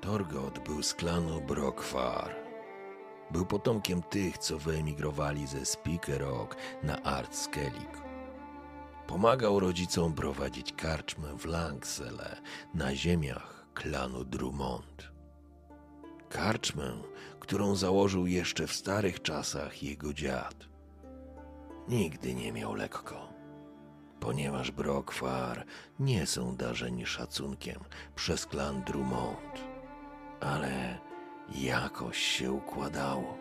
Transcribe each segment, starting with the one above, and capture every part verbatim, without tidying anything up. Thorgud był z klanu Brokfar. Był potomkiem tych, co wyemigrowali ze Spikerog na Ard Skellig. Pomagał rodzicom prowadzić karczmę w Langsele na ziemiach klanu Drummond. Karczmę, którą założył jeszcze w starych czasach jego dziad. Nigdy nie miał lekko, ponieważ Brokfar nie są darzeni szacunkiem przez klan Drummond. Ale jakoś się układało.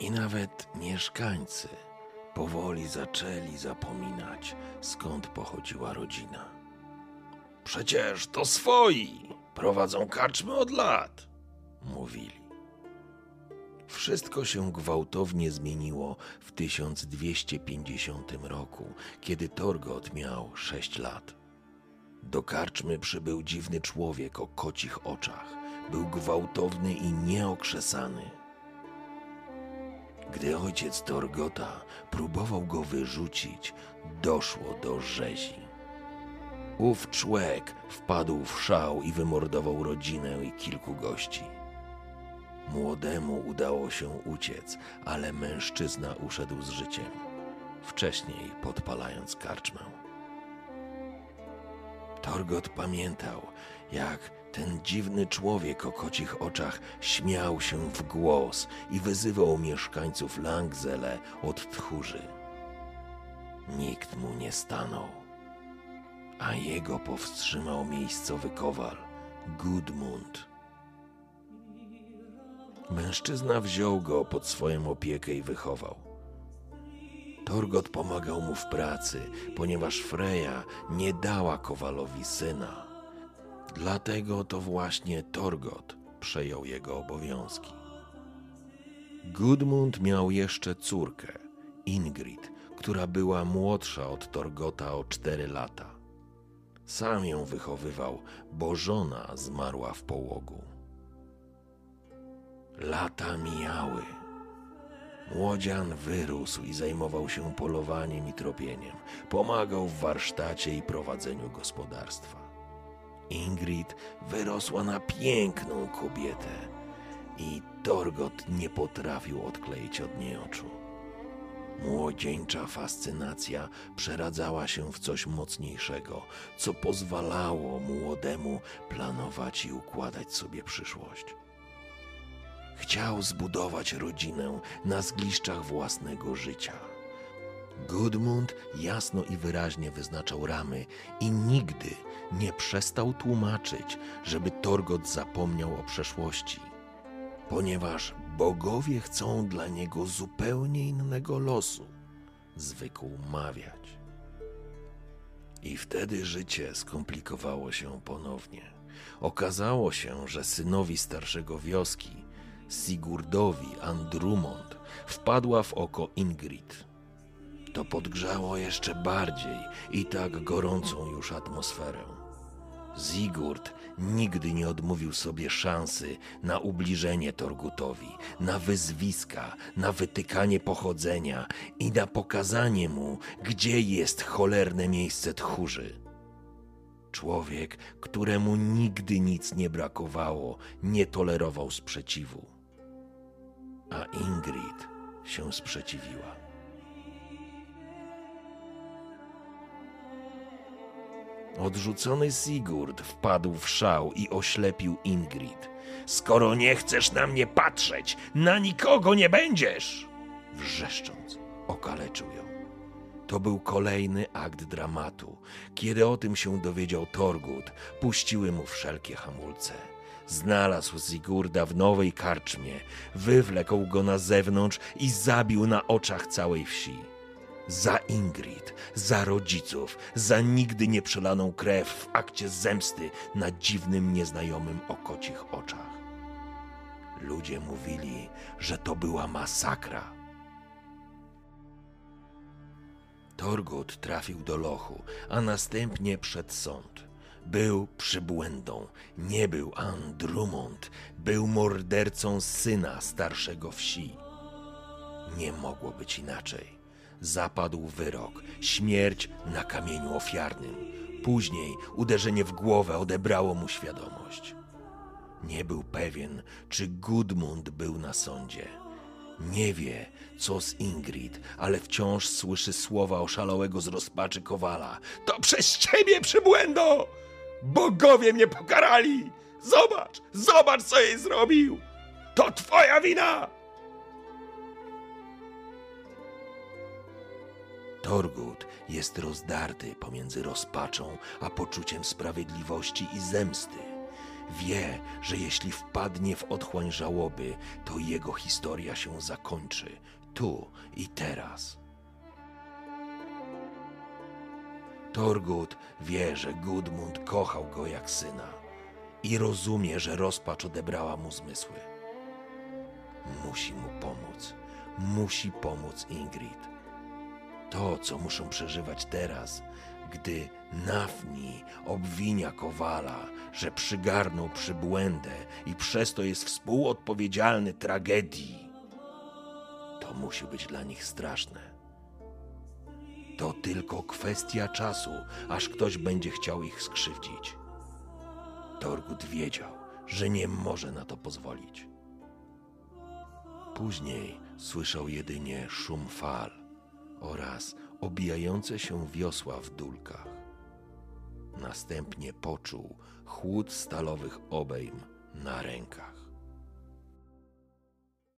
I nawet mieszkańcy powoli zaczęli zapominać, skąd pochodziła rodzina. Przecież to swoi! Prowadzą karczmy od lat! Mówili. Wszystko się gwałtownie zmieniło w tysiąc dwieście pięćdziesiątym roku, kiedy Thorgud miał sześć lat. Do karczmy przybył dziwny człowiek o kocich oczach. Był gwałtowny i nieokrzesany. Gdy ojciec Thorguda próbował go wyrzucić, doszło do rzezi. Ów człek wpadł w szał i wymordował rodzinę i kilku gości. Młodemu udało się uciec, ale mężczyzna uszedł z życiem, wcześniej podpalając karczmę. Thorgud pamiętał, jak ten dziwny człowiek o kocich oczach śmiał się w głos i wyzywał mieszkańców Langsele od tchórzy. Nikt mu nie stanął, a jego powstrzymał miejscowy kowal, Gudmund. Mężczyzna wziął go pod swoją opiekę i wychował. Thorgud pomagał mu w pracy, ponieważ Freja nie dała kowalowi syna. Dlatego to właśnie Thorgud przejął jego obowiązki. Gudmund miał jeszcze córkę, Ingrid, która była młodsza od Thorguda o cztery lata. Sam ją wychowywał, bo żona zmarła w połogu. Lata mijały. Młodzian wyrósł i zajmował się polowaniem i tropieniem. Pomagał w warsztacie i prowadzeniu gospodarstwa. Ingrid wyrosła na piękną kobietę i Thorgud nie potrafił odkleić od niej oczu. Młodzieńcza fascynacja przeradzała się w coś mocniejszego, co pozwalało młodemu planować i układać sobie przyszłość. Chciał zbudować rodzinę na zgliszczach własnego życia. Gudmund jasno i wyraźnie wyznaczał ramy i nigdy nie przestał tłumaczyć, żeby Thorgud zapomniał o przeszłości, ponieważ bogowie chcą dla niego zupełnie innego losu, zwykł mawiać. I wtedy życie skomplikowało się ponownie. Okazało się, że synowi starszego wioski, Sigurdowi Andrumont, wpadła w oko Ingrid. To podgrzało jeszcze bardziej i tak gorącą już atmosferę. Sigurd nigdy nie odmówił sobie szansy na ubliżenie Thorgudowi, na wyzwiska, na wytykanie pochodzenia i na pokazanie mu, gdzie jest cholerne miejsce tchórzy. Człowiek, któremu nigdy nic nie brakowało, nie tolerował sprzeciwu. A Ingrid się sprzeciwiła. Odrzucony Sigurd wpadł w szał i oślepił Ingrid. Skoro nie chcesz na mnie patrzeć, na nikogo nie będziesz! Wrzeszcząc, okaleczył ją. To był kolejny akt dramatu. Kiedy o tym się dowiedział Thorgud, puściły mu wszelkie hamulce. Znalazł Sigurda w nowej karczmie, wywlekł go na zewnątrz i zabił na oczach całej wsi. Za Ingrid, za rodziców, za nigdy nieprzelaną krew w akcie zemsty na dziwnym, nieznajomym okocich oczach. Ludzie mówili, że to była masakra. Thorgud trafił do lochu, a następnie przed sąd. Był przybłędą, nie był Andrumont, był mordercą syna starszego wsi. Nie mogło być inaczej. Zapadł wyrok, śmierć na kamieniu ofiarnym. Później uderzenie w głowę odebrało mu świadomość. Nie był pewien, czy Gudmund był na sądzie. Nie wie, co z Ingrid, ale wciąż słyszy słowa oszalałego z rozpaczy kowala. To przez ciebie, przybłędo! Bogowie mnie pokarali! Zobacz, zobacz, co jej zrobił! To twoja wina! Thorgud jest rozdarty pomiędzy rozpaczą a poczuciem sprawiedliwości i zemsty. Wie, że jeśli wpadnie w otchłań żałoby, to jego historia się zakończy, tu i teraz. Thorgud wie, że Gudmund kochał go jak syna i rozumie, że rozpacz odebrała mu zmysły. Musi mu pomóc, musi pomóc Ingrid. To, co muszą przeżywać teraz, gdy Nafni obwinia kowala, że przygarnął przybłędę i przez to jest współodpowiedzialny tragedii, to musi być dla nich straszne. To tylko kwestia czasu, aż ktoś będzie chciał ich skrzywdzić. Thorgud wiedział, że nie może na to pozwolić. Później słyszał jedynie szum fal oraz obijające się wiosła w dulkach. Następnie poczuł chłód stalowych obejm na rękach.